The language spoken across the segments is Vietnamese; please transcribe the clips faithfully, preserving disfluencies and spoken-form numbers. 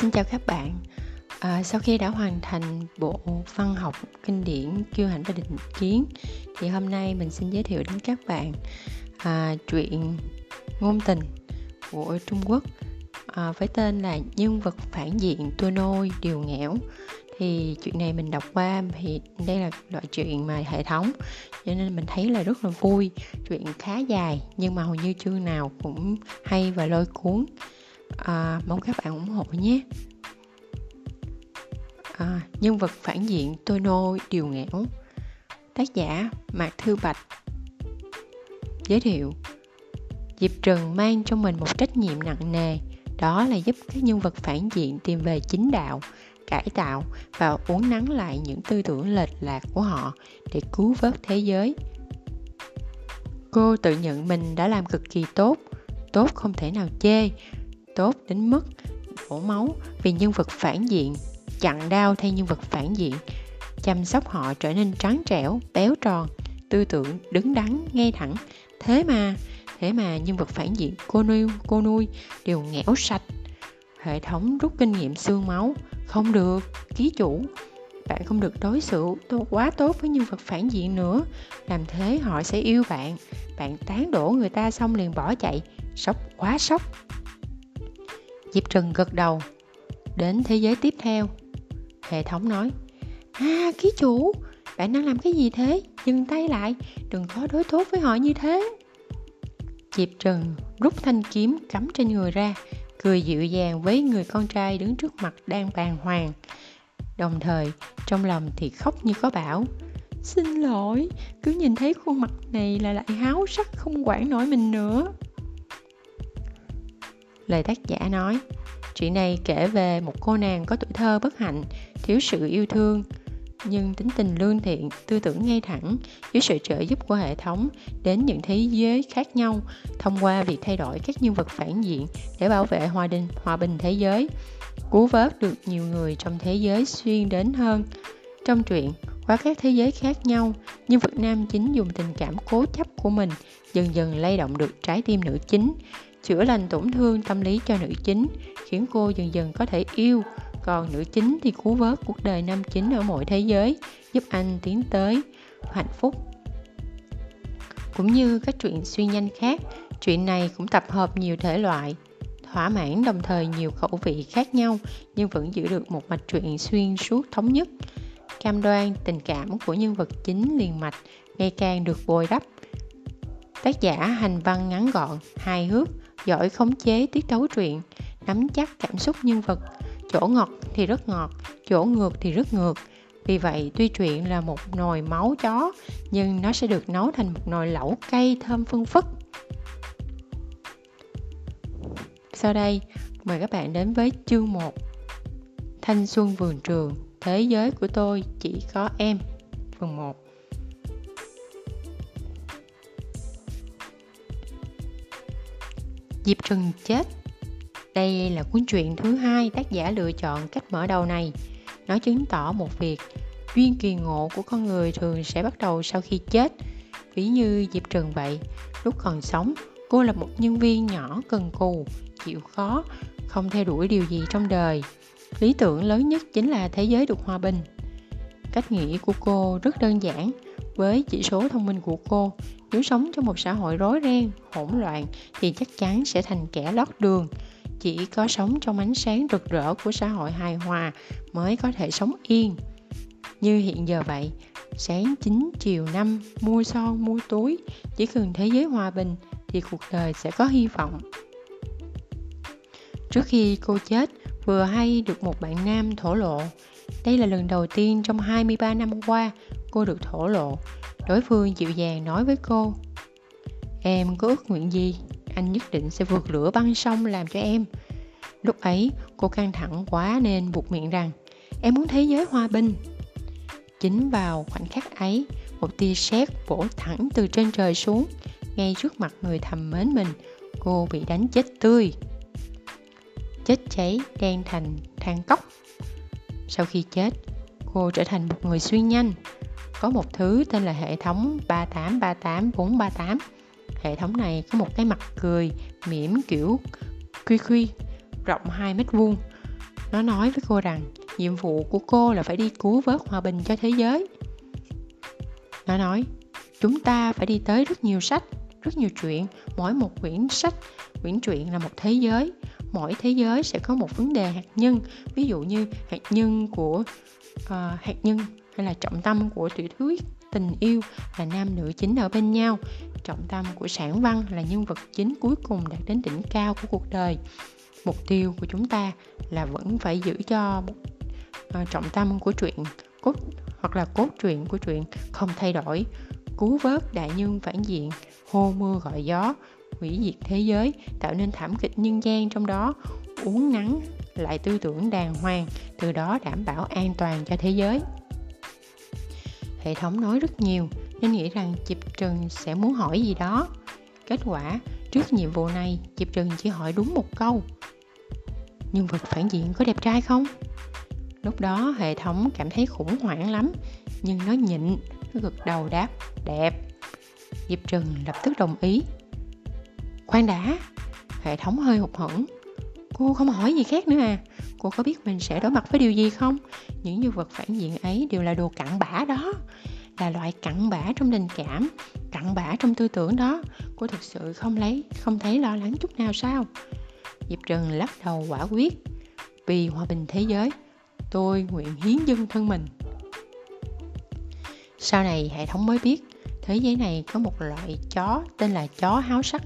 Xin chào các bạn. À, sau khi đã hoàn thành bộ văn học kinh điển Kiêu Hãnh và Định Kiến thì hôm nay mình xin giới thiệu đến các bạn à, truyện ngôn tình của Trung Quốc à, với tên là Nhân vật phản diện tua nôi điều nghẽo. Thì chuyện này mình đọc qua thì đây là loại chuyện mà hệ thống, cho nên mình thấy là rất là vui. Chuyện khá dài nhưng mà hầu như chương nào cũng hay và lôi cuốn. À, mong các bạn ủng hộ nhé. à, Nhân vật phản diện tôi nôi điều nghẽo. Tác giả Mạc Thư Bạch. Giới thiệu: Diệp Trừng mang trong mình một trách nhiệm nặng nề, đó là giúp các nhân vật phản diện tìm về chính đạo, cải tạo và uốn nắn lại những tư tưởng lệch lạc của họ để cứu vớt thế giới. Cô tự nhận mình đã làm cực kỳ tốt, tốt không thể nào chê, tốt đến mức đổ máu vì nhân vật phản diện, chặn đao thay nhân vật phản diện, chăm sóc họ trở nên trắng trẻo, béo tròn, tư tưởng đứng đắn, ngay thẳng. Thế mà, thế mà nhân vật phản diện cô nuôi, cô nuôi đều nghẽo sạch. Hệ thống rút kinh nghiệm xương máu. Không được, ký chủ, bạn không được đối xử quá tốt với nhân vật phản diện nữa. Làm thế họ sẽ yêu bạn. Bạn tán đổ người ta xong liền bỏ chạy. Sốc quá sốc. Diệp Trừng gật đầu. Đến thế giới tiếp theo. Hệ thống nói: À ký chủ, bạn đang làm cái gì thế? Dừng tay lại, đừng có đối tốt với họ như thế. Diệp Trừng rút thanh kiếm cắm trên người ra, cười dịu dàng với người con trai đứng trước mặt đang bàng hoàng, đồng thời trong lòng thì khóc như có bão. Xin lỗi, cứ nhìn thấy khuôn mặt này là lại háo sắc không quản nổi mình nữa. Lời tác giả nói, chuyện này kể về một cô nàng có tuổi thơ bất hạnh, thiếu sự yêu thương, nhưng tính tình lương thiện, tư tưởng ngay thẳng, dưới sự trợ giúp của hệ thống đến những thế giới khác nhau thông qua việc thay đổi các nhân vật phản diện để bảo vệ hòa bình, hòa bình thế giới, cứu vớt được nhiều người trong thế giới xuyên đến hơn. Trong truyện, qua các thế giới khác nhau, nhân vật nam chính dùng tình cảm cố chấp của mình dần dần lay động được trái tim nữ chính, chữa lành tổn thương tâm lý cho nữ chính, khiến cô dần dần có thể yêu. Còn nữ chính thì cứu vớt cuộc đời nam chính ở mọi thế giới, giúp anh tiến tới hạnh phúc. Cũng như các truyện xuyên nhanh khác, truyện này cũng tập hợp nhiều thể loại, thỏa mãn đồng thời nhiều khẩu vị khác nhau, nhưng vẫn giữ được một mạch truyện xuyên suốt thống nhất. Cam đoan tình cảm của nhân vật chính liền mạch ngày càng được bồi đắp. Tác giả hành văn ngắn gọn, hài hước, giỏi khống chế tiết tấu truyện, nắm chắc cảm xúc nhân vật. Chỗ ngọt thì rất ngọt, chỗ ngược thì rất ngược. Vì vậy tuy truyện là một nồi máu chó, nhưng nó sẽ được nấu thành một nồi lẩu cay thơm phưng phức. Sau đây mời các bạn đến với chương một: Thanh xuân vườn trường, thế giới của tôi chỉ có em. Phần một. Diệp Trừng chết. Đây là cuốn truyện thứ hai tác giả lựa chọn cách mở đầu này. Nó chứng tỏ một việc, duyên kỳ ngộ của con người thường sẽ bắt đầu sau khi chết. Ví như Diệp Trừng vậy, lúc còn sống, cô là một nhân viên nhỏ cần cù, chịu khó, không theo đuổi điều gì trong đời. Lý tưởng lớn nhất chính là thế giới được hòa bình. Cách nghĩ của cô rất đơn giản. Với chỉ số thông minh của cô, nếu sống trong một xã hội rối ren, hỗn loạn thì chắc chắn sẽ thành kẻ lót đường. Chỉ có sống trong ánh sáng rực rỡ của xã hội hài hòa mới có thể sống yên. Như hiện giờ vậy, sáng chín chiều năm, mua son mua túi, chỉ cần thế giới hòa bình thì cuộc đời sẽ có hy vọng. Trước khi cô chết, vừa hay được một bạn nam thổ lộ. Đây là lần đầu tiên trong hai mươi ba năm qua cô được thổ lộ. Đối phương dịu dàng nói với cô: Em có ước nguyện gì? Anh nhất định sẽ vượt lửa băng sông làm cho em. Lúc ấy cô căng thẳng quá nên buột miệng rằng: Em muốn thế giới hòa bình. Chính vào khoảnh khắc ấy, một tia sét bổ thẳng từ trên trời xuống, ngay trước mặt người thầm mến mình. Cô bị đánh chết tươi, chết cháy đen thành than cốc. Sau khi chết, cô trở thành một người siêu nhanh. Có một thứ tên là hệ thống ba tám ba tám bốn ba tám. Hệ thống này có một cái mặt cười mỉm kiểu quy quy, rộng hai mét vuông. Nó nói với cô rằng nhiệm vụ của cô là phải đi cứu vớt hòa bình cho thế giới. Nó nói, chúng ta phải đi tới rất nhiều sách, rất nhiều chuyện. Mỗi một quyển sách, quyển truyện là một thế giới. Mỗi thế giới sẽ có một vấn đề hạt nhân. Ví dụ như hạt nhân của uh, hạt nhân hay là trọng tâm của tiểu thuyết tình yêu là nam nữ chính ở bên nhau. Trọng tâm của sản văn là nhân vật chính cuối cùng đạt đến đỉnh cao của cuộc đời. Mục tiêu của chúng ta là vẫn phải giữ cho uh, trọng tâm của truyện cốt hoặc là cốt truyện của truyện không thay đổi. Cứu vớt đại nhân phản diện, hô mưa gọi gió, hủy diệt thế giới, tạo nên thảm kịch nhân gian trong đó, uốn nắn lại tư tưởng đàng hoàng, từ đó đảm bảo an toàn cho thế giới. Hệ thống nói rất nhiều nên nghĩ rằng Diệp Trừng sẽ muốn hỏi gì đó. Kết quả, trước nhiệm vụ này, Diệp Trừng chỉ hỏi đúng một câu: nhân vật phản diện có đẹp trai không? Lúc đó hệ thống cảm thấy khủng hoảng lắm, nhưng nó nhịn, nó gật đầu đáp đẹp. Diệp Trừng lập tức đồng ý. Khoan đã, hệ thống hơi hụt hẫng. Cô không hỏi gì khác nữa à? Cô có biết mình sẽ đối mặt với điều gì không? Những nhân vật phản diện ấy đều là đồ cặn bã đó. Là loại cặn bã trong tình cảm, cặn bã trong tư tưởng đó. Cô thực sự không lấy, không thấy lo lắng chút nào sao? Diệp Trừng lắc đầu quả quyết. Vì hòa bình thế giới, tôi nguyện hiến dâng thân mình. Sau này hệ thống mới biết thế giới này có một loại chó tên là chó háo sắc.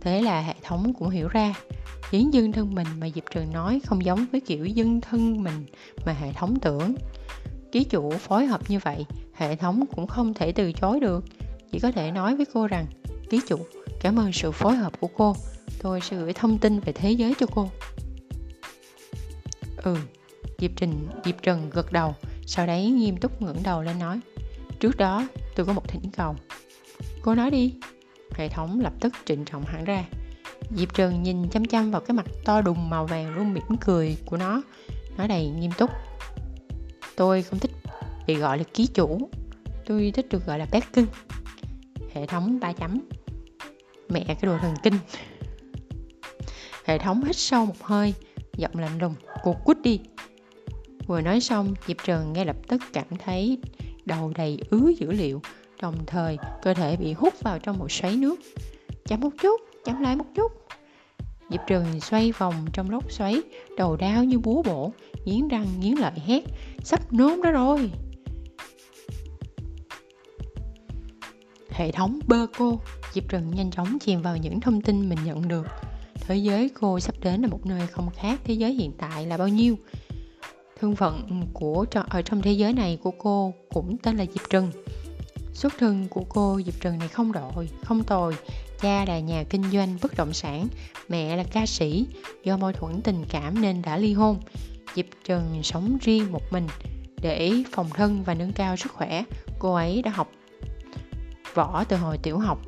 Thế là hệ thống cũng hiểu ra, hiến dâng thân mình mà Diệp Trừng nói không giống với kiểu dâng thân mình mà hệ thống tưởng. Ký chủ phối hợp như vậy, hệ thống cũng không thể từ chối được. Chỉ có thể nói với cô rằng, ký chủ, cảm ơn sự phối hợp của cô. Tôi sẽ gửi thông tin về thế giới cho cô. Ừ, Diệp Trừng, Diệp Trừng gật đầu. Sau đấy nghiêm túc ngẩng đầu lên nói, trước đó tôi có một thỉnh cầu. Cô nói đi. Hệ thống lập tức trịnh trọng hẳn ra. Diệp Trừng nhìn chăm chăm vào cái mặt to đùng màu vàng luôn mỉm cười của nó, nói đầy nghiêm túc. Tôi không thích bị gọi là ký chủ, tôi thích được gọi là bé cưng. Hệ thống ba chấm. Mẹ cái đồ thần kinh. Hệ thống hít sâu một hơi, giọng lạnh lùng, cô cút đi. Vừa nói xong, Diệp Trừng ngay lập tức cảm thấy đầu đầy ứ dữ liệu, đồng thời cơ thể bị hút vào trong một xoáy nước. Chậm một chút, chậm lại một chút. Diệp Trừng xoay vòng trong lốc xoáy, đầu đau như búa bổ, nghiến răng nghiến lợi hét, sắp nôn ra rồi. Hệ thống bơ cô. Diệp Trừng nhanh chóng chìm vào những thông tin mình nhận được. Thế giới cô sắp đến là một nơi không khác thế giới hiện tại là bao nhiêu. Thân phận của ở trong thế giới này của cô cũng tên là Diệp Trừng. Xuất thân của cô Diệp Trừng này không đội, không tồi. Cha là nhà kinh doanh bất động sản, mẹ là ca sĩ. Do mâu thuẫn tình cảm nên đã ly hôn. Diệp Trừng sống riêng một mình. Để phòng thân và nâng cao sức khỏe, cô ấy đã học võ từ hồi tiểu học.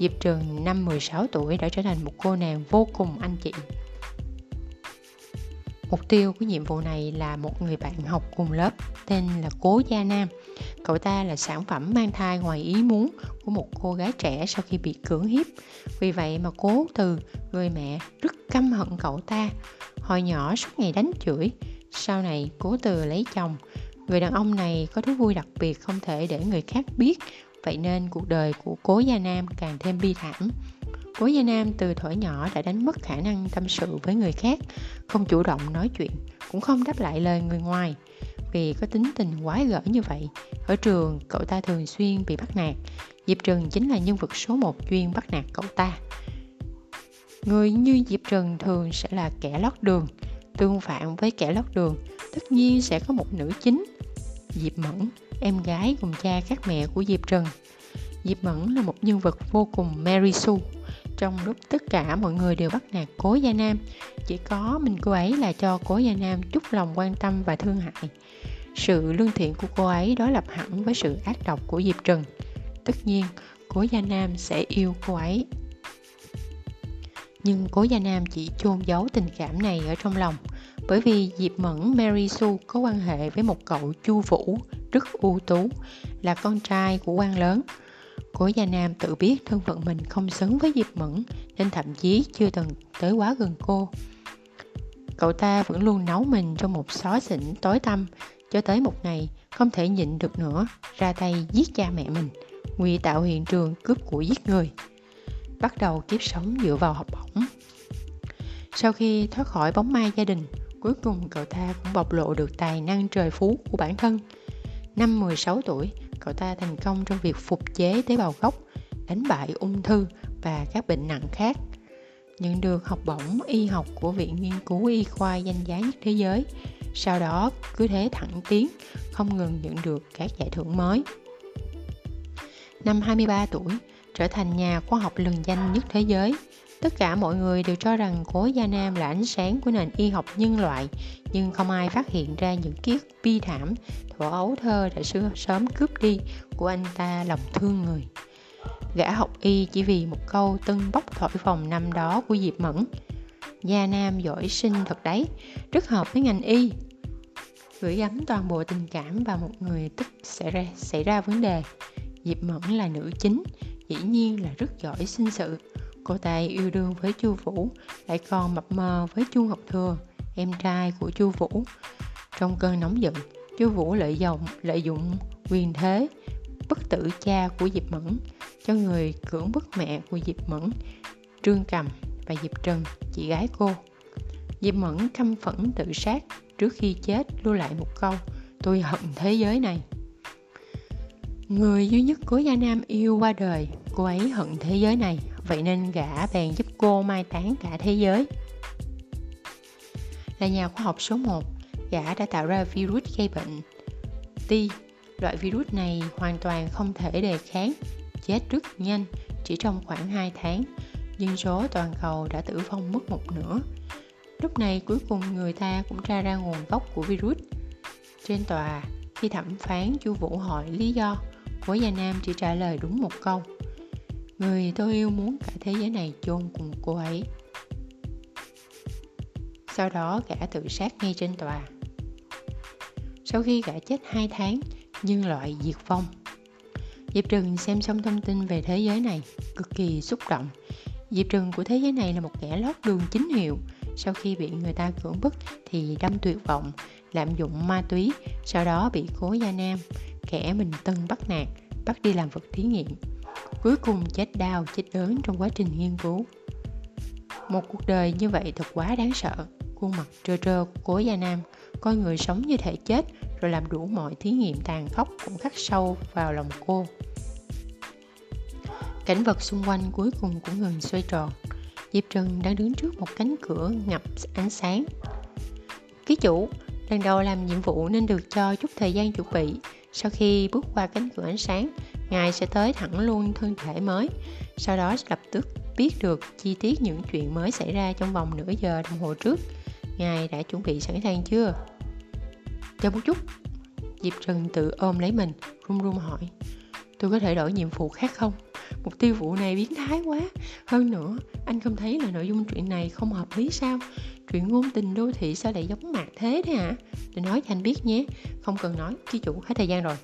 Diệp Trừng năm mười sáu tuổi đã trở thành một cô nàng vô cùng anh chị. Mục tiêu của nhiệm vụ này là một người bạn học cùng lớp tên là Cố Gia Nam. Cậu ta là sản phẩm mang thai ngoài ý muốn của một cô gái trẻ sau khi bị cưỡng hiếp. Vì vậy mà Cố Từ, người mẹ, rất căm hận cậu ta. Hồi nhỏ suốt ngày đánh chửi. Sau này Cố Từ lấy chồng. Người đàn ông này có thú vui đặc biệt không thể để người khác biết. Vậy nên cuộc đời của Cố Gia Nam càng thêm bi thảm. Cố Gia Nam từ thuở nhỏ đã đánh mất khả năng tâm sự với người khác, không chủ động nói chuyện, cũng không đáp lại lời người ngoài. Vì có tính tình quái gở như vậy, ở trường cậu ta thường xuyên bị bắt nạt. Diệp Trừng chính là nhân vật số một chuyên bắt nạt cậu ta. Người như Diệp Trừng thường sẽ là kẻ lót đường. Tương phản với kẻ lót đường, tất nhiên sẽ có một nữ chính, Diệp Mẫn, em gái cùng cha khác mẹ của Diệp Trừng. Diệp Mẫn là một nhân vật vô cùng Mary Sue. Trong lúc tất cả mọi người đều bắt nạt Cố Gia Nam, chỉ có mình cô ấy là cho Cố Gia Nam chút lòng quan tâm và thương hại. Sự lương thiện của cô ấy đối lập hẳn với sự ác độc của Diệp Trừng. Tất nhiên, Cố Gia Nam sẽ yêu cô ấy. Nhưng Cố Gia Nam chỉ chôn giấu tình cảm này ở trong lòng, bởi vì Diệp Mẫn Mary Sue có quan hệ với một cậu Chu Vũ rất ưu tú, là con trai của quan lớn. Cố Gia Nam tự biết thân phận mình không xứng với Diệp Mẫn nên thậm chí chưa từng tới quá gần cô. Cậu ta vẫn luôn nấu mình trong một xó xỉnh tối tăm, cho tới một ngày không thể nhịn được nữa, ra tay giết cha mẹ mình, ngụy tạo hiện trường cướp của giết người, bắt đầu kiếp sống dựa vào học bổng. Sau khi thoát khỏi bóng ma gia đình, cuối cùng cậu ta cũng bộc lộ được tài năng trời phú của bản thân. Năm mười sáu tuổi, cậu ta thành công trong việc phục chế tế bào gốc, đánh bại ung thư và các bệnh nặng khác, nhận được học bổng y học của Viện Nghiên cứu Y khoa danh giá nhất thế giới. Sau đó cứ thế thẳng tiến, không ngừng nhận được các giải thưởng mới. Năm hai mươi ba tuổi, trở thành nhà khoa học lừng danh nhất thế giới. Tất cả mọi người đều cho rằng Cố Gia Nam là ánh sáng của nền y học nhân loại, nhưng không ai phát hiện ra những kiếp bi thảm, thuở ấu thơ đã sớm cướp đi của anh ta lòng thương người. Gã học y chỉ vì một câu tưng bốc thổi phồng năm đó của Diệp Mẫn: Gia Nam giỏi sinh thật đấy, rất hợp với ngành y. Gửi gắm toàn bộ tình cảm vào một người tức sẽ ra, xảy ra vấn đề. Diệp Mẫn là nữ chính, dĩ nhiên là rất giỏi sinh sự. Cô ta yêu đương với Chu Vũ, lại còn mập mờ với Chu Ngọc Thừa, em trai của Chu Vũ. Trong cơn nóng giận, Chu Vũ lợi dụng, lợi dụng quyền thế bất tử cha của Diệp Mẫn, cho người cưỡng bức mẹ của Diệp Mẫn, Trương Cầm và Diệp Trừng, chị gái cô. Diệp Mẫn căm phẫn tự sát, trước khi chết lưu lại một câu: tôi hận thế giới này. Người duy nhất Cố Gia Nam yêu qua đời, cô ấy hận thế giới này, vậy nên gã bèn giúp cô mai táng cả thế giới. Là nhà khoa học số một, gã đã tạo ra virus gây bệnh Ti. Loại virus này hoàn toàn không thể đề kháng, chết rất nhanh, chỉ trong khoảng hai tháng. Dân số toàn cầu đã tử vong mất một nửa. Lúc này cuối cùng người ta cũng tra ra nguồn gốc của virus. Trên tòa, khi thẩm phán Chu Vũ hỏi lý do, Cố Gia Nam chỉ trả lời đúng một câu: người tôi yêu muốn cả thế giới này chôn cùng cô ấy. Sau đó gã tự sát ngay trên tòa. Sau khi gã chết hai tháng, nhân loại diệt vong. Diệp Trừng xem xong thông tin về thế giới này, cực kỳ xúc động. Diệp Trừng của thế giới này là một kẻ lót đường chính hiệu. Sau khi bị người ta cưỡng bức thì đâm tuyệt vọng, lạm dụng ma túy, sau đó bị Cố Gia Nam, kẻ mình tân bắt nạt, bắt đi làm vật thí nghiệm, cuối cùng chết đau chết đớn trong quá trình nghiên cứu. Một cuộc đời như vậy thật quá đáng sợ. Khuôn mặt trơ trơ của Cố Gia Nam coi người sống như thể chết, rồi làm đủ mọi thí nghiệm tàn khốc cũng khắc sâu vào lòng cô. Cảnh vật xung quanh cuối cùng cũng ngừng xoay tròn. Diệp Trừng đang đứng trước một cánh cửa ngập ánh sáng. Ký chủ, lần đầu làm nhiệm vụ nên được cho chút thời gian chuẩn bị. Sau khi bước qua cánh cửa ánh sáng, ngài sẽ tới thẳng luôn thân thể mới. Sau đó lập tức biết được chi tiết những chuyện mới xảy ra trong vòng nửa giờ đồng hồ trước. Ngài đã chuẩn bị sẵn sàng chưa? Chờ một chút. Diệp Trừng tự ôm lấy mình, run run hỏi: tôi có thể đổi nhiệm vụ khác không? Mục tiêu vụ này biến thái quá. Hơn nữa, anh không thấy là nội dung chuyện này không hợp lý sao? Chuyện ngôn tình đô thị sao lại giống Mạc thế đấy hả? Để nói cho anh biết nhé. Không cần nói, ký chủ hết thời gian rồi.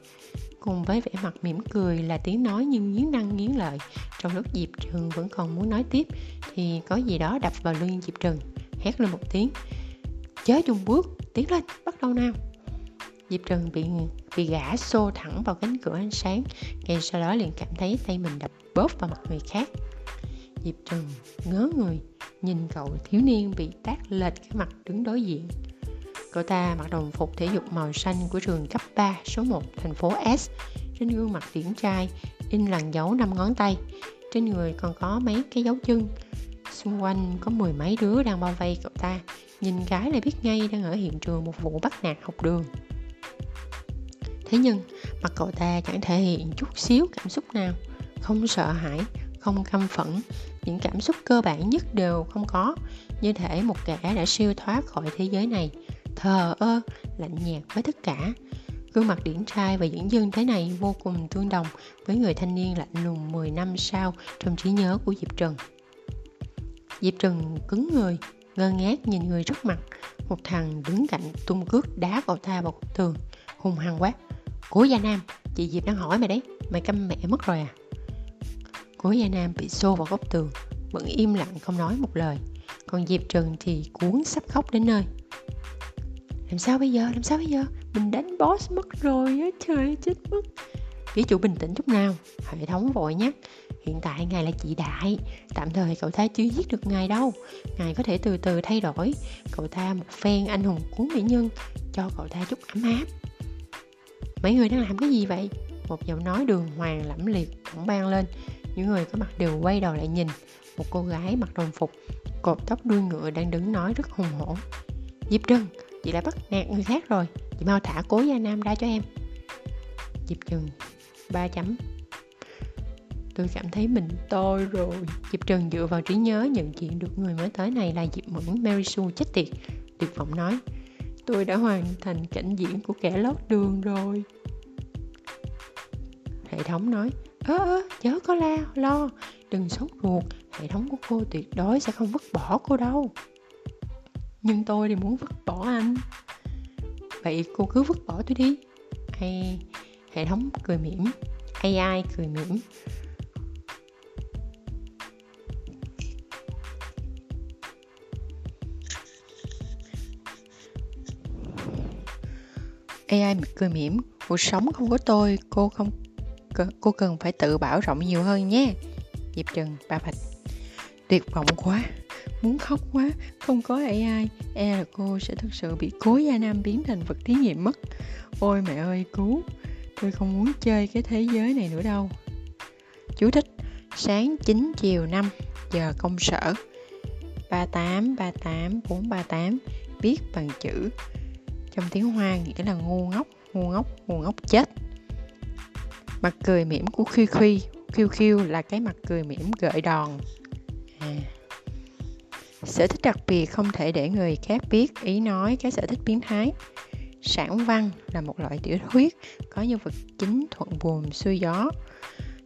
Cùng với vẻ mặt mỉm cười là tiếng nói nhưng nghiến răng nghiến lợi. Trong lúc Diệp Trừng vẫn còn muốn nói tiếp thì có gì đó đập vào lưng Diệp Trừng, hét lên một tiếng: chớ chùng bước, tiến lên, bắt đầu nào. Diệp Trừng bị bị gã xô thẳng vào cánh cửa ánh sáng, ngay sau đó liền cảm thấy tay mình đập bóp vào mặt người khác. Diệp Trừng ngớ người nhìn cậu thiếu niên bị tát lệch cái mặt đứng đối diện. Cậu ta mặc đồng phục thể dục màu xanh của trường cấp ba số một thành phố S. Trên gương mặt điển trai in lằn dấu năm ngón tay, trên người còn có mấy cái dấu chân. Xung quanh có mười mấy đứa đang bao vây cậu ta, nhìn cái là biết ngay đang ở hiện trường một vụ bắt nạt học đường. Thế nhưng mặt cậu ta chẳng thể hiện chút xíu cảm xúc nào, không sợ hãi, không căm phẫn, những cảm xúc cơ bản nhất đều không có, như thể một kẻ đã siêu thoát khỏi thế giới này, thờ ơ, lạnh nhạt với tất cả. Gương mặt điển trai và dưỡng dưng thế này vô cùng tương đồng với người thanh niên lạnh lùng mười năm sau trong trí nhớ của Diệp Trừng. Diệp Trừng cứng người, ngơ ngác nhìn người trước mặt. Một thằng đứng cạnh tung cước đá cậu ta vào cột tường, hung hăng quát: Cố Gia Nam, chị Diệp đang hỏi mày đấy, mày câm mẹ mất rồi à? Cố Gia Nam bị xô vào góc tường, vẫn im lặng không nói một lời. Còn Diệp Trừng thì cuốn sắp khóc đến nơi. Làm sao bây giờ, làm sao bây giờ? Mình đánh boss mất rồi á, trời chết mất. Ký chủ bình tĩnh chút nào, hệ thống vội nhắc. Hiện tại ngài là chị đại, tạm thời cậu ta chưa giết được ngài đâu. Ngài có thể từ từ thay đổi. Cậu ta một phen anh hùng cuốn mỹ nhân, cho cậu ta chút ấm áp. Mấy người đang làm cái gì vậy? Một giọng nói đường hoàng lẫm liệt thẳng ban lên. Những người có mặt đều quay đầu lại nhìn. Một cô gái mặc đồng phục, cột tóc đuôi ngựa đang đứng nói rất hùng hổ. Diệp Trừng, chị đã bắt nạt người khác rồi, chị mau thả Cố Gia Nam ra cho em. Diệp Trừng ba chấm. Tôi cảm thấy mình tôi rồi. Diệp Trừng dựa vào trí nhớ nhận diện được người mới tới này là Diệp Mẫn. Mary Sue chết tiệt, tuyệt vọng nói. Tôi đã hoàn thành cảnh diễn của kẻ lót đường rồi. Hệ thống nói, ơ ơ, chớ có la, lo, đừng sốt ruột, hệ thống của cô tuyệt đối sẽ không vứt bỏ cô đâu. Nhưng tôi thì muốn vứt bỏ anh. Vậy cô cứ vứt bỏ tôi đi. Ai... Hệ thống cười mỉm, a i cười mỉm. a i cười mỉm, cuộc sống không có tôi, cô không cô cần phải tự bảo rộng nhiều hơn nhé. Diệp Trừng ba phạch. Tuyệt vọng quá, muốn khóc quá, không có a i, e là cô sẽ thực sự bị Cố Gia Nam biến thành vật thí nghiệm mất. Ôi mẹ ơi cứu, tôi không muốn chơi cái thế giới này nữa đâu. Chú thích: sáng chín chiều năm, giờ công sở. ba tám ba tám bốn ba tám viết bằng chữ. Trong tiếng Hoa nghĩa là ngu ngốc, ngu ngốc, ngu ngốc chết. Mặt cười mỉm của Khuy Khuy, Khuy Khuy là cái mặt cười mỉm gợi đòn. À. Sở thích đặc biệt không thể để người khác biết, ý nói cái sở thích biến thái. Sản văn là một loại tiểu thuyết có nhân vật chính thuận buồm xuôi gió,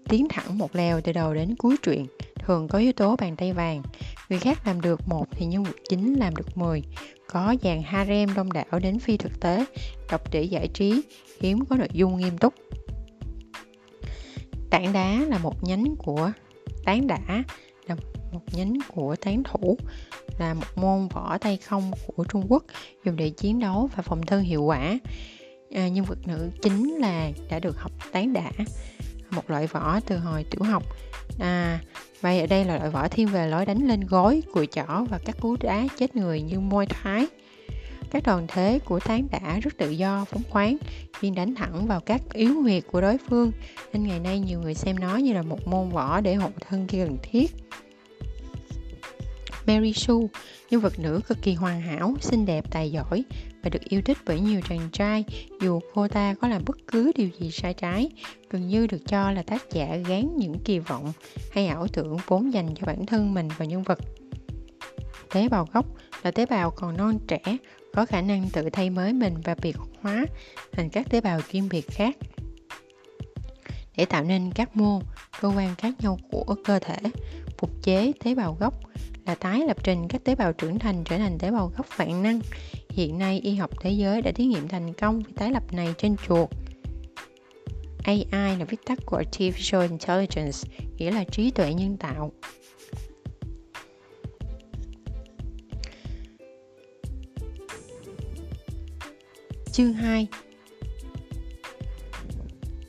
tiến thẳng một lèo từ đầu đến cuối truyện, thường có yếu tố bàn tay vàng. Người khác làm được một thì nhân vật chính làm được mười. Có dàn harem đông đảo đến phi thực tế, đọc để giải trí, hiếm có nội dung nghiêm túc. Tảng đá là một nhánh của tán đả, là một nhánh của tán thủ, là một môn võ tay không của Trung Quốc dùng để chiến đấu và phòng thân hiệu quả. À, nhân vật nữ chính là đã được học tán đả, một loại võ từ hồi tiểu học. À, vậy ở đây là loại võ thiên về lối đánh lên gối, cùi chỏ và các cú đá chết người như Muay Thái. Các đòn thế của tán đả rất tự do, phóng khoáng, chuyên đánh thẳng vào các yếu huyệt của đối phương, nên ngày nay nhiều người xem nó như là một môn võ để hộ thân khi cần thiết. Mary Sue, nhân vật nữ cực kỳ hoàn hảo, xinh đẹp, tài giỏi và được yêu thích bởi nhiều chàng trai, dù cô ta có làm bất cứ điều gì sai trái, gần như được cho là tác giả gán những kỳ vọng hay ảo tưởng vốn dành cho bản thân mình và nhân vật. Tế bào gốc là tế bào còn non trẻ, có khả năng tự thay mới mình và biệt hóa thành các tế bào chuyên biệt khác để tạo nên các mô, cơ quan khác nhau của cơ thể. Phục chế tế bào gốc là tái lập trình các tế bào trưởng thành trở thành tế bào gốc vạn năng. Hiện nay y học thế giới đã thí nghiệm thành công với tái lập này trên chuột. a i là viết tắt của Artificial Intelligence, nghĩa là trí tuệ nhân tạo. Chương hai.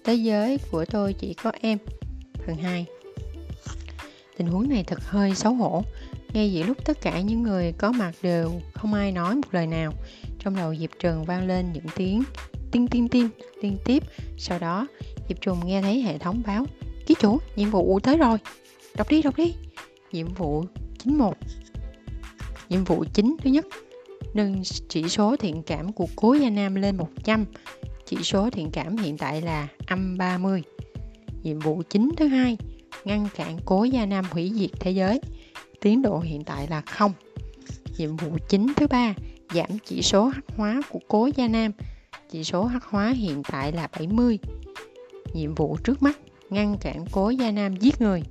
Thế giới của tôi chỉ có em. Phần hai. Tình huống này thật hơi xấu hổ. Ngay giữa lúc tất cả những người có mặt đều không ai nói một lời nào, trong đầu Diệp Trừng vang lên những tiếng tin tin tin liên tiếp. Sau đó Diệp Trừng nghe thấy hệ thống báo: ký chủ, nhiệm vụ tới rồi. Đọc đi, đọc đi. Nhiệm vụ chín một. Nhiệm vụ chính thứ nhất: nâng chỉ số thiện cảm của Cố Gia Nam lên một trăm. Chỉ số thiện cảm hiện tại là âm ba mươi. Nhiệm vụ chính thứ hai: ngăn cản Cố Gia Nam hủy diệt thế giới. Tiến độ hiện tại là không. Nhiệm vụ chính thứ ba: giảm chỉ số hắc hóa của Cố Gia Nam. Chỉ số hắc hóa hiện tại là bảy mươi. Nhiệm vụ trước mắt: ngăn cản Cố Gia Nam giết người.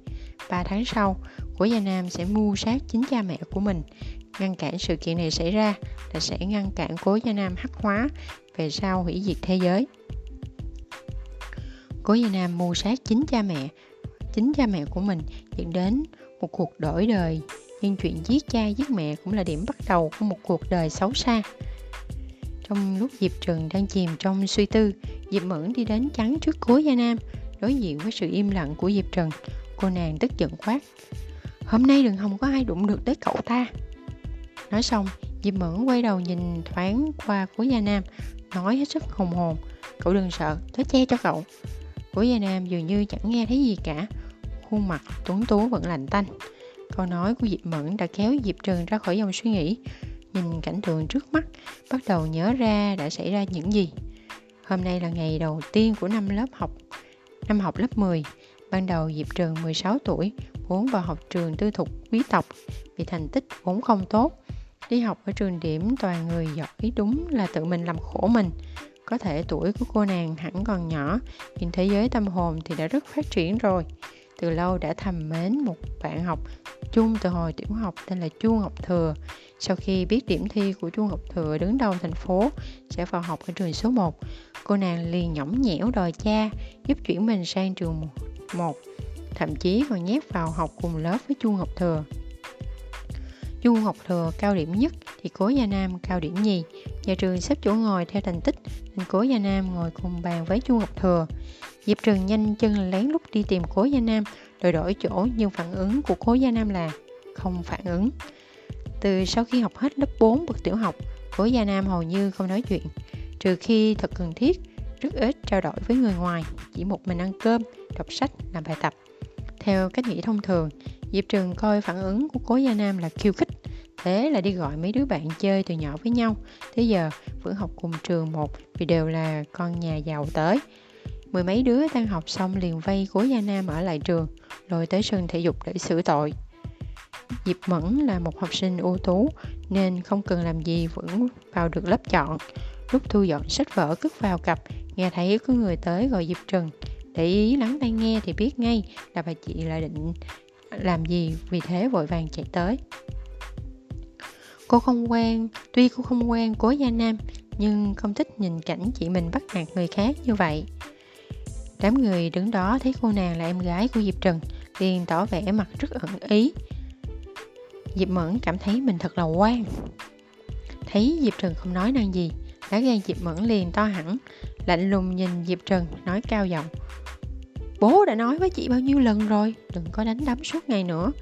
ba tháng sau, Cố Gia Nam sẽ mưu sát chính cha mẹ của mình. Ngăn cản sự kiện này xảy ra là sẽ ngăn cản Cố Gia Nam hắc hóa, về sau hủy diệt thế giới. Cố Gia Nam mưu sát chính cha mẹ, chính cha mẹ của mình, dẫn đến một cuộc đổi đời nhưng chuyện giết cha giết mẹ cũng là điểm bắt đầu của một cuộc đời xấu xa. Trong lúc Diệp Trừng đang chìm trong suy tư, Diệp Mẫn đi đến chắn trước Cố Gia Nam. Đối diện với sự im lặng của Diệp Trừng, cô nàng tức giận quát: "Hôm nay đừng hòng có ai đụng được tới cậu ta." Nói xong, Diệp Mẫn quay đầu nhìn thoáng qua Cố Gia Nam, nói hết sức hùng hồn: "Cậu đừng sợ, tớ che cho cậu." Cố Gia Nam dường như chẳng nghe thấy gì cả, khuôn mặt tuấn tú vẫn lạnh tanh. Câu nói của Diệp Mẫn đã kéo Diệp Trừng ra khỏi dòng suy nghĩ, nhìn cảnh tượng trước mắt, bắt đầu nhớ ra đã xảy ra những gì. Hôm nay là ngày đầu tiên của năm lớp học, năm học lớp mười. Ban đầu Diệp Trừng mười sáu tuổi, vốn vào học trường tư thục quý tộc, vì thành tích vốn không tốt. Đi học ở trường điểm toàn người giỏi, đúng là tự mình làm khổ mình. Có thể tuổi của cô nàng hẳn còn nhỏ, nhưng thế giới tâm hồn thì đã rất phát triển rồi. Từ lâu đã thầm mến một bạn học chung từ hồi tiểu học tên là Chu Ngọc Thừa. Sau khi biết điểm thi của Chu Ngọc Thừa đứng đầu thành phố sẽ vào học ở trường số một, cô nàng liền nhõng nhẽo đòi cha giúp chuyển mình sang trường một, thậm chí còn nhét vào học cùng lớp với Chu Ngọc Thừa. Chu Ngọc Thừa cao điểm nhất thì Cố Gia Nam cao điểm nhì. Nhà trường xếp chỗ ngồi theo thành tích nên Cố Gia Nam ngồi cùng bàn với Chu Ngọc Thừa. Diệp Trừng nhanh chân lén lút đi tìm Cố Gia Nam đòi đổi chỗ, nhưng phản ứng của Cố Gia Nam là không phản ứng. Từ sau khi học hết lớp bốn bậc tiểu học, Cố Gia Nam hầu như không nói chuyện, trừ khi thật cần thiết, rất ít trao đổi với người ngoài, chỉ một mình ăn cơm, đọc sách, làm bài tập. Theo cách nghĩ thông thường, Diệp Trừng coi phản ứng của Cố Gia Nam là khiêu khích, thế là đi gọi mấy đứa bạn chơi từ nhỏ với nhau, thế giờ vẫn học cùng trường một vì đều là con nhà giàu tới. Mười mấy đứa tan học xong liền vây Cố Gia Nam ở lại trường, lôi tới sân thể dục để xử tội. Diệp Mẫn là một học sinh ưu tú nên không cần làm gì vẫn vào được lớp chọn. Lúc thu dọn sách vở cất vào cặp, nghe thấy có người tới gọi Diệp Trừng. Để ý lắng tai nghe thì biết ngay là bà chị lại định làm gì, vì thế vội vàng chạy tới. Cô không quen, tuy cô không quen Cố Gia Nam nhưng không thích nhìn cảnh chị mình bắt nạt người khác như vậy. Đám người đứng đó thấy cô nàng là em gái của Diệp Trừng liền tỏ vẻ mặt rất ẩn ý. Diệp Mẫn cảm thấy mình thật là oan. Thấy Diệp Trừng không nói năng gì, lá gan Diệp Mẫn liền to hẳn, lạnh lùng nhìn Diệp Trừng nói cao giọng: "Bố đã nói với chị bao nhiêu lần rồi, đừng có đánh đấm suốt ngày nữa.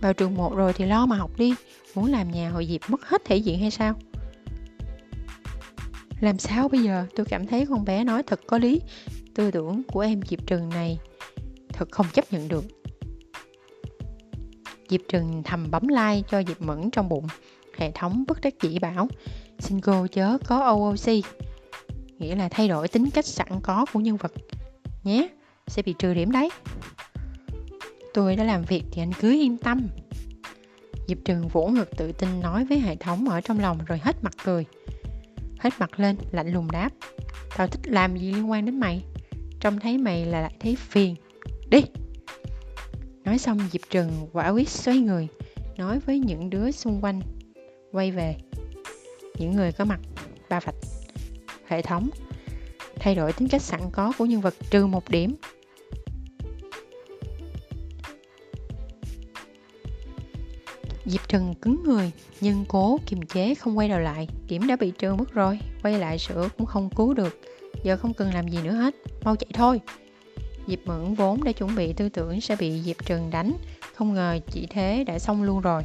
Vào trường một rồi thì lo mà học đi, muốn làm nhà hội Diệp mất hết thể diện hay sao?" Làm sao bây giờ? Tôi cảm thấy con bé nói thật có lý. Tư tưởng của em Diệp Trừng này thật không chấp nhận được. Diệp Trừng thầm bấm like cho Diệp Mẫn trong bụng. Hệ thống bất đắc dĩ bảo: "Xin cô chớ có ô ô xê, nghĩa là thay đổi tính cách sẵn có của nhân vật nhé, sẽ bị trừ điểm đấy." "Tôi đã làm việc thì anh cứ yên tâm." Diệp Trừng vỗ ngực tự tin nói với hệ thống ở trong lòng rồi hết mặt cười. Hết mặt lên, lạnh lùng đáp: "Tao thích làm gì liên quan đến mày, trông thấy mày là lại thấy phiền. Đi." Nói xong Diệp Trừng quả quyết xoay người, nói với những đứa xung quanh quay về. Những người có mặt: ba vạch. Hệ thống: thay đổi tính cách sẵn có của nhân vật trừ một điểm. Diệp Trừng cứng người nhưng cố kiềm chế không quay đầu lại. Điểm đã bị trừ mất rồi, quay lại sửa cũng không cứu được. Giờ không cần làm gì nữa hết, mau chạy thôi. Diệp Mẫn vốn đã chuẩn bị tư tưởng sẽ bị Diệp Trừng đánh, không ngờ chỉ thế đã xong luôn rồi.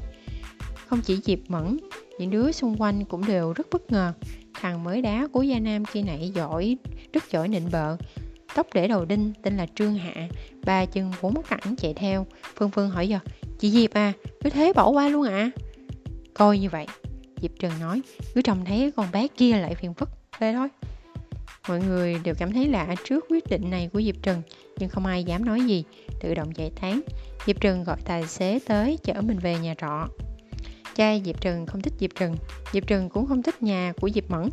Không chỉ Diệp Mẫn, những đứa xung quanh cũng đều rất bất ngờ. Thằng mới đá của Gia Nam kia nãy giỏi, rất giỏi nịnh bợ. Tóc để đầu đinh tên là Trương Hạ, ba chân bốn cẳng chạy theo. Phương Phương hỏi: "Giờ chị Diệp à, cứ thế bỏ qua luôn ạ?" "À, coi như vậy," Diệp Trừng nói, "cứ trông thấy con bé kia lại phiền phức thế thôi." Mọi người đều cảm thấy lạ trước quyết định này của Diệp Trừng, nhưng không ai dám nói gì, tự động giải tán. Diệp Trừng gọi tài xế tới chở mình về nhà trọ. Cha Diệp Trừng không thích Diệp Trừng, Diệp Trừng cũng không thích nhà của Diệp Mẫn.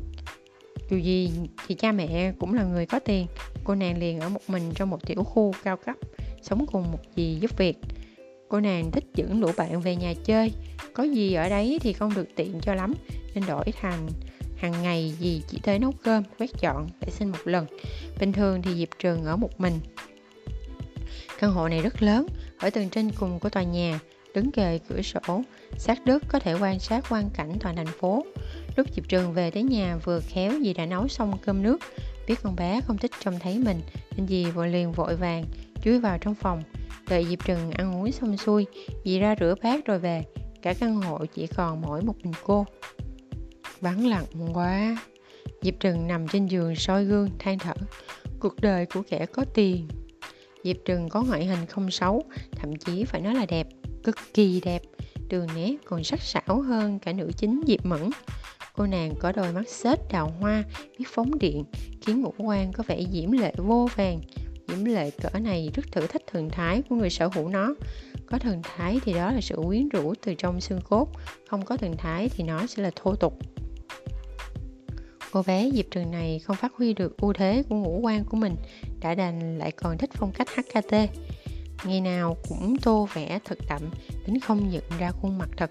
Dù gì thì cha mẹ cũng là người có tiền, cô nàng liền ở một mình trong một tiểu khu cao cấp, sống cùng một dì giúp việc. Cô nàng thích dẫn lũ bạn về nhà chơi, có gì ở đấy thì không được tiện cho lắm, nên đổi thành hàng ngày dì chỉ tới nấu cơm, quét dọn, vệ sinh một lần. Bình thường thì Diệp Trừng ở một mình. Căn hộ này rất lớn, ở tầng trên cùng của tòa nhà. đứng kề cửa sổ, sát đất có thể quan sát quang cảnh toàn thành phố. Lúc Diệp Trừng về tới nhà vừa khéo dì đã nấu xong cơm nước, biết con bé không thích trông thấy mình nên dì vội liền vội vàng chui vào trong phòng. Đợi Diệp Trừng ăn uống xong xuôi, dì ra rửa bát rồi về. Cả căn hộ chỉ còn mỗi một mình cô. Vắng lặng quá. Diệp Trừng nằm trên giường soi gương than thở. Cuộc đời của kẻ có tiền. Diệp Trừng có ngoại hình không xấu, thậm chí phải nói là đẹp, cực kỳ đẹp. Đường nét còn sắc sảo hơn cả nữ chính Diệp Mẫn. Cô nàng có đôi mắt xếch đào hoa, biết phóng điện, khiến ngũ quan có vẻ diễm lệ vô vàng. Diễm lệ cỡ này rất thử thách thần thái của người sở hữu nó. Có thần thái thì đó là sự quyến rũ từ trong xương cốt, không có thần thái thì nó sẽ là thô tục. Cô bé Diệp Trừng này không phát huy được ưu thế của ngũ quan của mình, đã đành lại còn thích phong cách hát ca tê. Ngày nào cũng tô vẽ thật đậm, đến không nhận ra khuôn mặt thật.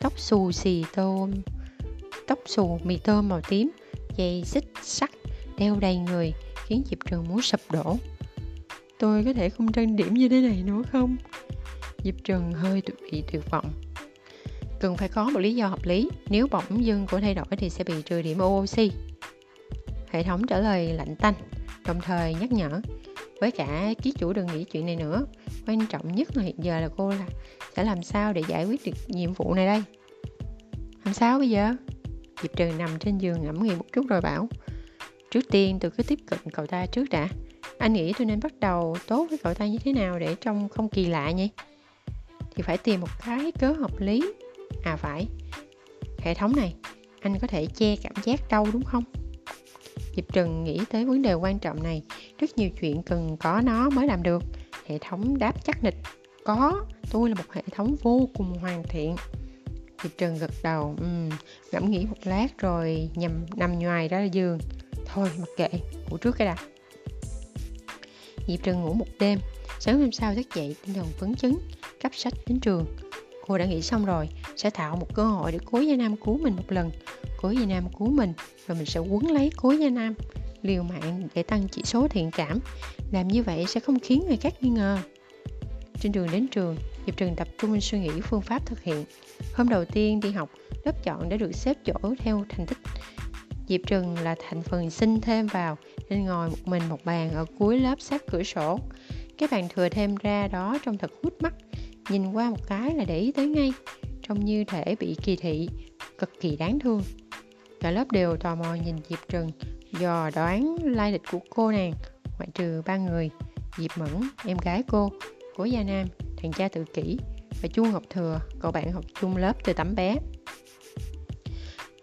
Tóc xù xì tôm, tóc xù mì tôm màu tím, dây xích sắt đeo đầy người, khiến Diệp Trừng muốn sụp đổ. Tôi có thể không trang điểm như thế này nữa không? Diệp Trừng hơi bị tuyệt vọng. Cần phải có một lý do hợp lý, nếu bỗng dưng cô thay đổi thì sẽ bị trừ điểm ô ô xê. Hệ thống trả lời lạnh tanh, đồng thời nhắc nhở. Với cả ký chủ đừng nghĩ chuyện này nữa, quan trọng nhất là hiện giờ là cô là sẽ làm sao để giải quyết được nhiệm vụ này đây. Làm sao bây giờ? Diệp Trừng nằm trên giường ngẫm nghĩ một chút rồi bảo. Trước tiên tôi cứ tiếp cận cậu ta trước đã. Anh nghĩ tôi nên bắt đầu tốt với cậu ta như thế nào để trông không kỳ lạ nhỉ? Thì phải tìm một cái cớ hợp lý. À phải, hệ thống này, anh có thể che cảm giác đau đúng không? Diệp Trừng nghĩ tới vấn đề quan trọng này, rất nhiều chuyện cần có nó mới làm được. Hệ thống đáp chắc nịch, có, tôi là một hệ thống vô cùng hoàn thiện. Diệp Trừng gật đầu, um, ngẫm nghĩ một lát rồi nhằm nằm nhoài ra giường. Thôi mặc kệ, ngủ trước cái đã. Diệp Trừng ngủ một đêm, sáng hôm sau thức dậy tinh thần phấn chấn, cắp sách đến trường. Cô đã nghĩ xong rồi, sẽ tạo một cơ hội để Cố Gia Nam cứu mình một lần. Cố Gia Nam cứu mình, rồi mình sẽ quấn lấy Cố Gia Nam, liều mạng để tăng chỉ số thiện cảm. Làm như vậy sẽ không khiến người khác nghi ngờ. Trên đường đến trường, Diệp Trừng tập trung suy nghĩ phương pháp thực hiện. Hôm đầu tiên đi học, lớp chọn đã được xếp chỗ theo thành tích. Diệp Trừng là thành phần xin thêm vào, nên ngồi một mình một bàn ở cuối lớp sát cửa sổ. Cái bàn thừa thêm ra đó trông thật hút mắt. Nhìn qua một cái là để ý tới ngay, trông như thể bị kỳ thị, cực kỳ đáng thương. Cả lớp đều tò mò nhìn Diệp Trừng, dò đoán lai lịch của cô nàng, ngoại trừ ba người, Diệp Mẫn, em gái cô, Cố Gia Nam, thằng cha tự kỷ, và Chu Ngọc Thừa, cậu bạn học chung lớp từ tấm bé.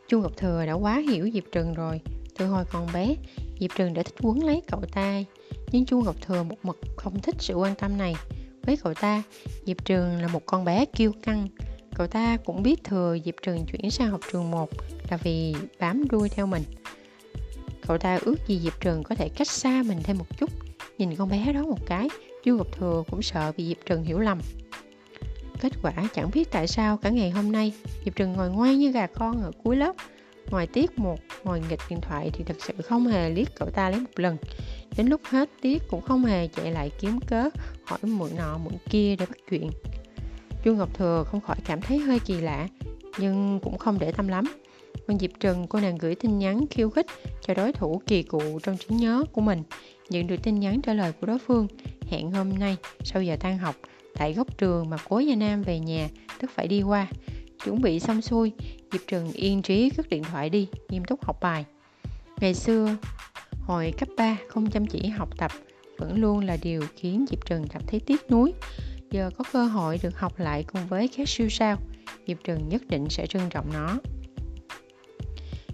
Chu Ngọc Thừa đã quá hiểu Diệp Trừng rồi, từ hồi còn bé, Diệp Trừng đã thích quấn lấy cậu ta, nhưng Chu Ngọc Thừa một mực không thích sự quan tâm này. Với cậu ta, Diệp Trừng là một con bé kiêu căng. Cậu ta cũng biết thừa Diệp Trừng chuyển sang học trường một là vì bám đuôi theo mình. Cậu ta ước gì Diệp Trừng có thể cách xa mình thêm một chút. Nhìn con bé đó một cái, Chu Ngọc Thừa cũng sợ bị Diệp Trừng hiểu lầm. Kết quả chẳng biết tại sao cả ngày hôm nay, Diệp Trừng ngồi ngoan như gà con ở cuối lớp. Ngoài tiết một, ngồi nghịch điện thoại thì thật sự không hề liếc cậu ta lấy một lần. Đến lúc hết tiết cũng không hề chạy lại kiếm cớ hỏi mượn nọ mượn kia để bắt chuyện. Chu Ngọc Thừa không khỏi cảm thấy hơi kỳ lạ, nhưng cũng không để tâm lắm. Còn Diệp Trừng, cô nàng gửi tin nhắn khiêu khích cho đối thủ kỳ cựu trong trí nhớ của mình. Nhận được tin nhắn trả lời của đối phương, hẹn hôm nay sau giờ tan học tại góc trường mà Cố Gia Nam về nhà tức phải đi qua. Chuẩn bị xong xuôi, Diệp Trừng yên trí cất điện thoại đi, nghiêm túc học bài. Ngày xưa, hồi cấp ba không chăm chỉ học tập vẫn luôn là điều khiến Diệp Trừng cảm thấy tiếc nuối. Giờ có cơ hội được học lại cùng với các siêu sao, Diệp Trừng nhất định sẽ trân trọng nó.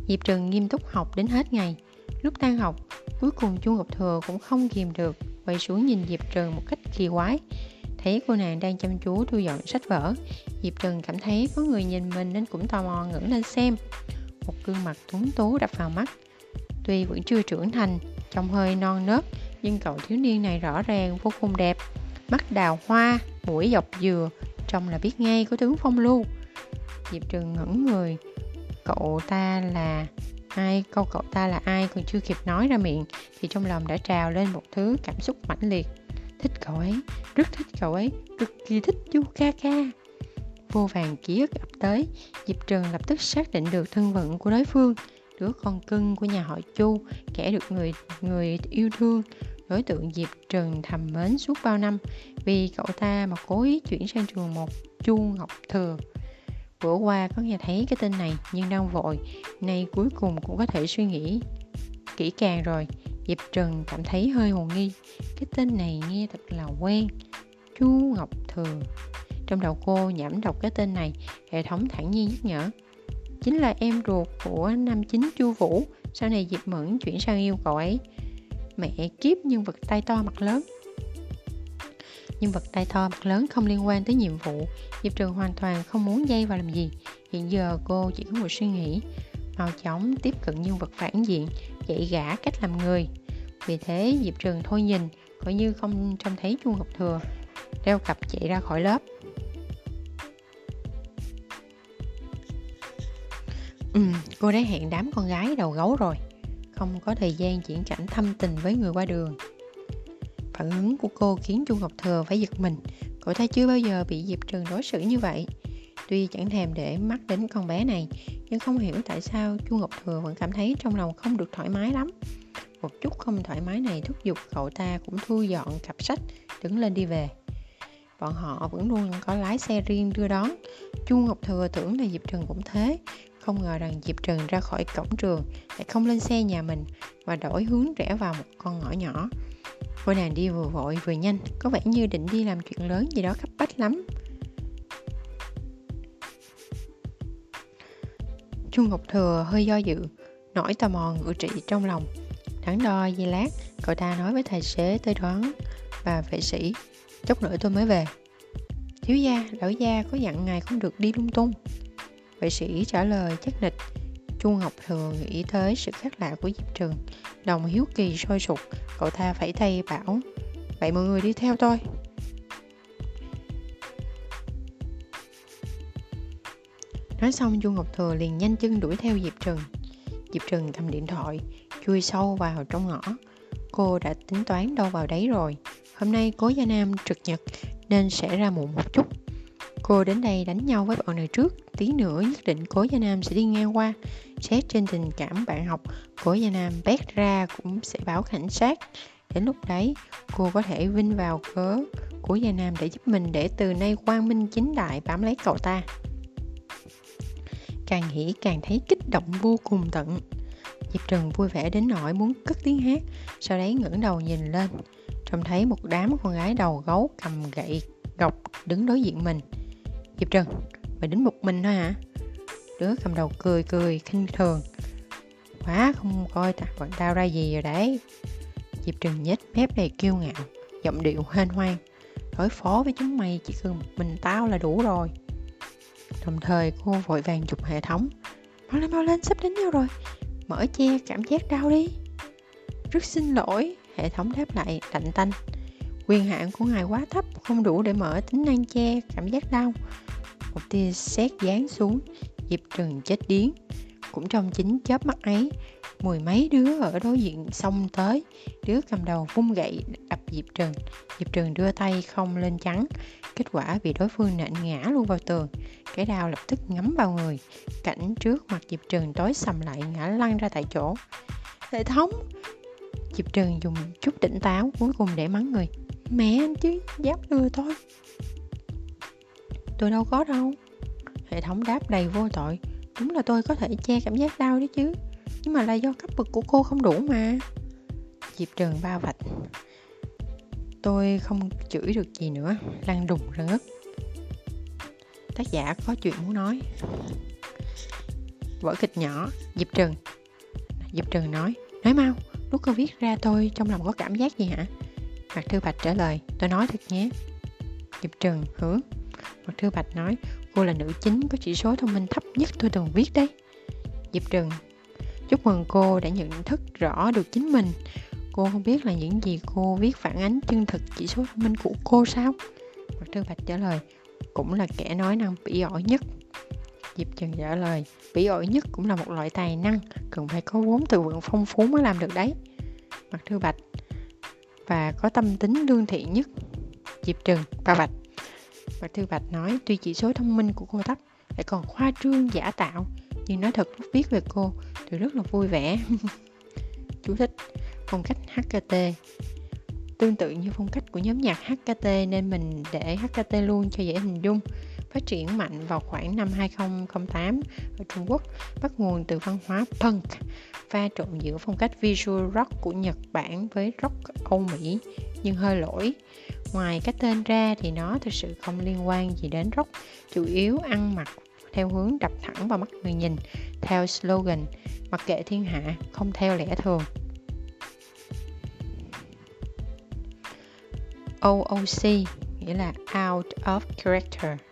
Diệp Trừng nghiêm túc học đến hết ngày. Lúc tan học, cuối cùng Chu Ngọc Thừa cũng không kìm được quay xuống nhìn Diệp Trừng một cách kỳ quái. Thấy cô nàng đang chăm chú thu dọn sách vở, Diệp Trừng cảm thấy có người nhìn mình nên cũng tò mò ngẩng lên xem. Một gương mặt tuấn tú đập vào mắt. Tuy vẫn chưa trưởng thành, trông hơi non nớt, nhưng cậu thiếu niên này rõ ràng vô cùng đẹp. Mắt đào hoa, mũi dọc dừa, trông là biết ngay có tướng phong lưu. Diệp Trừng ngẩn người. Cậu ta là ai? Câu cậu ta là ai còn chưa kịp nói ra miệng thì trong lòng đã trào lên một thứ cảm xúc mãnh liệt. Thích cậu ấy, rất thích cậu ấy, cực kỳ thích Chu ca ca. vô vàng ký ức ập tới. Diệp Trừng lập tức xác định được thân phận của đối phương, đứa con cưng của nhà họ Chu, kẻ được người người yêu thương. Đối tượng Diệp Trừng thầm mến suốt bao năm, vì cậu ta mà cố ý chuyển sang trường một Chu Ngọc Thừa. Bữa qua có nghe thấy cái tên này nhưng đang vội, nay cuối cùng cũng có thể suy nghĩ kỹ càng rồi. Diệp Trừng cảm thấy hơi hồ nghi, cái tên này nghe thật là quen. Chu Ngọc Thừa. Trong đầu cô nhẩm đọc cái tên này, hệ thống thản nhiên nhắc nhở. Chính là em ruột của nam chính Chu Vũ, sau này Diệp Mẫn chuyển sang yêu cậu ấy. Mẹ kiếp, nhân vật tay to mặt lớn. Nhân vật tay to mặt lớn không liên quan tới nhiệm vụ, Diệp Trừng hoàn toàn không muốn dây vào làm gì. Hiện giờ cô chỉ có một suy nghĩ, mau chóng tiếp cận nhân vật phản diện, dạy gã cách làm người. Vì thế Diệp Trừng thôi nhìn, coi như không trông thấy Chu Ngọc Thừa, đeo cặp chạy ra khỏi lớp. Ừ, cô đã hẹn đám con gái đầu gấu rồi, không có thời gian diễn cảnh thâm tình với người qua đường. Phản ứng của cô khiến Chu Ngọc Thừa phải giật mình, cậu ta chưa bao giờ bị Diệp Trừng đối xử như vậy. Tuy chẳng thèm để mắt đến con bé này, nhưng không hiểu tại sao Chu Ngọc Thừa vẫn cảm thấy trong lòng không được thoải mái lắm. Một chút không thoải mái này thúc giục cậu ta cũng thu dọn cặp sách, đứng lên đi về. Bọn họ vẫn luôn có lái xe riêng đưa đón. Chu Ngọc Thừa tưởng là Diệp Trừng cũng thế, không ngờ rằng Diệp Trừng ra khỏi cổng trường lại không lên xe nhà mình và đổi hướng rẽ vào một con ngõ nhỏ. Cô nàng đi vừa vội vừa nhanh, có vẻ như định đi làm chuyện lớn gì đó cấp bách lắm. Chu Ngọc Thừa hơi do dự, nỗi tò mò ngự trị trong lòng. Đắn đo giây lát, cậu ta nói với tài xế tới đoán và vệ sĩ, chốc nữa tôi mới về. Thiếu gia, lão gia có dặn ngài không được đi lung tung. Vệ sĩ trả lời chắc nịch. Chu Ngọc Thừa nghĩ tới sự khác lạ của Diệp Trừng, lòng hiếu kỳ sôi sục, cậu ta phẩy tay bảo, vậy mọi người đi theo tôi. Nói xong Chu Ngọc Thừa liền nhanh chân đuổi theo Diệp Trừng. Diệp Trừng cầm điện thoại, chui sâu vào trong ngõ. Cô đã tính toán đâu vào đấy rồi. Hôm nay Cố Gia Nam trực nhật nên sẽ ra muộn một chút. Cô đến đây đánh nhau với bọn này trước, tí nữa nhất định Cố Gia Nam sẽ đi ngang qua. Xét trên tình cảm bạn học, Cố Gia Nam bét ra cũng sẽ báo cảnh sát. Đến lúc đấy, cô có thể vinh vào cớ Cố Gia Nam để giúp mình, để từ nay quang minh chính đại bám lấy cậu ta. Càng nghĩ càng thấy kích động vô cùng tận. Diệp Trừng vui vẻ đến nỗi muốn cất tiếng hát, sau đấy ngẩng đầu nhìn lên, trông thấy một đám con gái đầu gấu cầm gậy gộc đứng đối diện mình. Diệp Trừng, mày đến một mình thôi hả? Đứa cầm đầu cười cười khinh thường, quá không coi bọn tao ra gì rồi đấy. Diệp Trừng nhếch mép đầy kiêu ngạo, giọng điệu hên hoang, đối phó với chúng mày chỉ cần một mình tao là đủ rồi. Đồng thời cô vội vàng chụp hệ thống, mau lên mau lên, sắp đến nhau rồi, mở che cảm giác đau đi. Rất xin lỗi, hệ thống đáp lại lạnh tanh, quyền hạn của ngài quá thấp, không đủ để mở tính năng che cảm giác đau. Một tia sét giáng xuống, Diệp Trừng chết điếng. Cũng trong chính chớp mắt ấy, mười mấy đứa ở đối diện xông tới, đứa cầm đầu vung gậy đập Diệp Trừng. Diệp Trừng đưa tay không lên chắn, kết quả bị đối phương nện ngã luôn vào tường. Cái đao lập tức ngấm vào người, cảnh trước mặt Diệp Trừng tối sầm lại, ngã lăn ra tại chỗ. Hệ thống! Diệp Trừng dùng chút tỉnh táo cuối cùng để mắng người, mẹ anh chứ, dám lừa tôi. Tôi đâu có đâu. Hệ thống đáp đầy vô tội, đúng là tôi có thể che cảm giác đau đấy chứ, nhưng mà là do cấp bậc của cô không đủ mà. Diệp Trừng bao vạch, tôi không chửi được gì nữa, lăn đùng ra ngất. Tác giả có chuyện muốn nói. Vở kịch nhỏ. Diệp Trừng Diệp Trừng nói, nói mau, lúc cô viết ra tôi trong lòng có cảm giác gì hả? Mạc Thư Bạch trả lời, tôi nói thật nhé. Diệp Trừng hử? Mạc Thư Bạch nói, cô là nữ chính có chỉ số thông minh thấp nhất tôi từng viết đấy. Diệp Trừng, chúc mừng cô đã nhận thức rõ được chính mình. Cô không biết là những gì cô viết phản ánh chân thực chỉ số thông minh của cô sao? Mạc Thư Bạch trả lời, cũng là kẻ nói năng bỉ ổi nhất. Diệp Trừng trả lời, bỉ ổi nhất cũng là một loại tài năng, cần phải có vốn từ vựng phong phú mới làm được đấy. Mạc Thư Bạch, và có tâm tính lương thiện nhất. Diệp Trừng, ba bạch. Mạc Thư Bạch nói, tuy chỉ số thông minh của cô thấp lại còn khoa trương giả tạo, nhưng nói thật lúc viết về cô thì rất là vui vẻ. Chú thích: phong cách hát ca tê. Tương tự như phong cách của nhóm nhạc hát ca tê nên mình để hát ca tê luôn cho dễ hình dung. Phát triển mạnh vào khoảng năm hai không không tám ở Trung Quốc, bắt nguồn từ văn hóa punk, pha trộn giữa phong cách visual rock của Nhật Bản với rock Âu Mỹ, nhưng hơi lỗi. Ngoài cái tên ra thì nó thực sự không liên quan gì đến rock, chủ yếu ăn mặc theo hướng đập thẳng vào mắt người nhìn, theo slogan mặc kệ thiên hạ, không theo lẽ thường. o o xê nghĩa là out of character.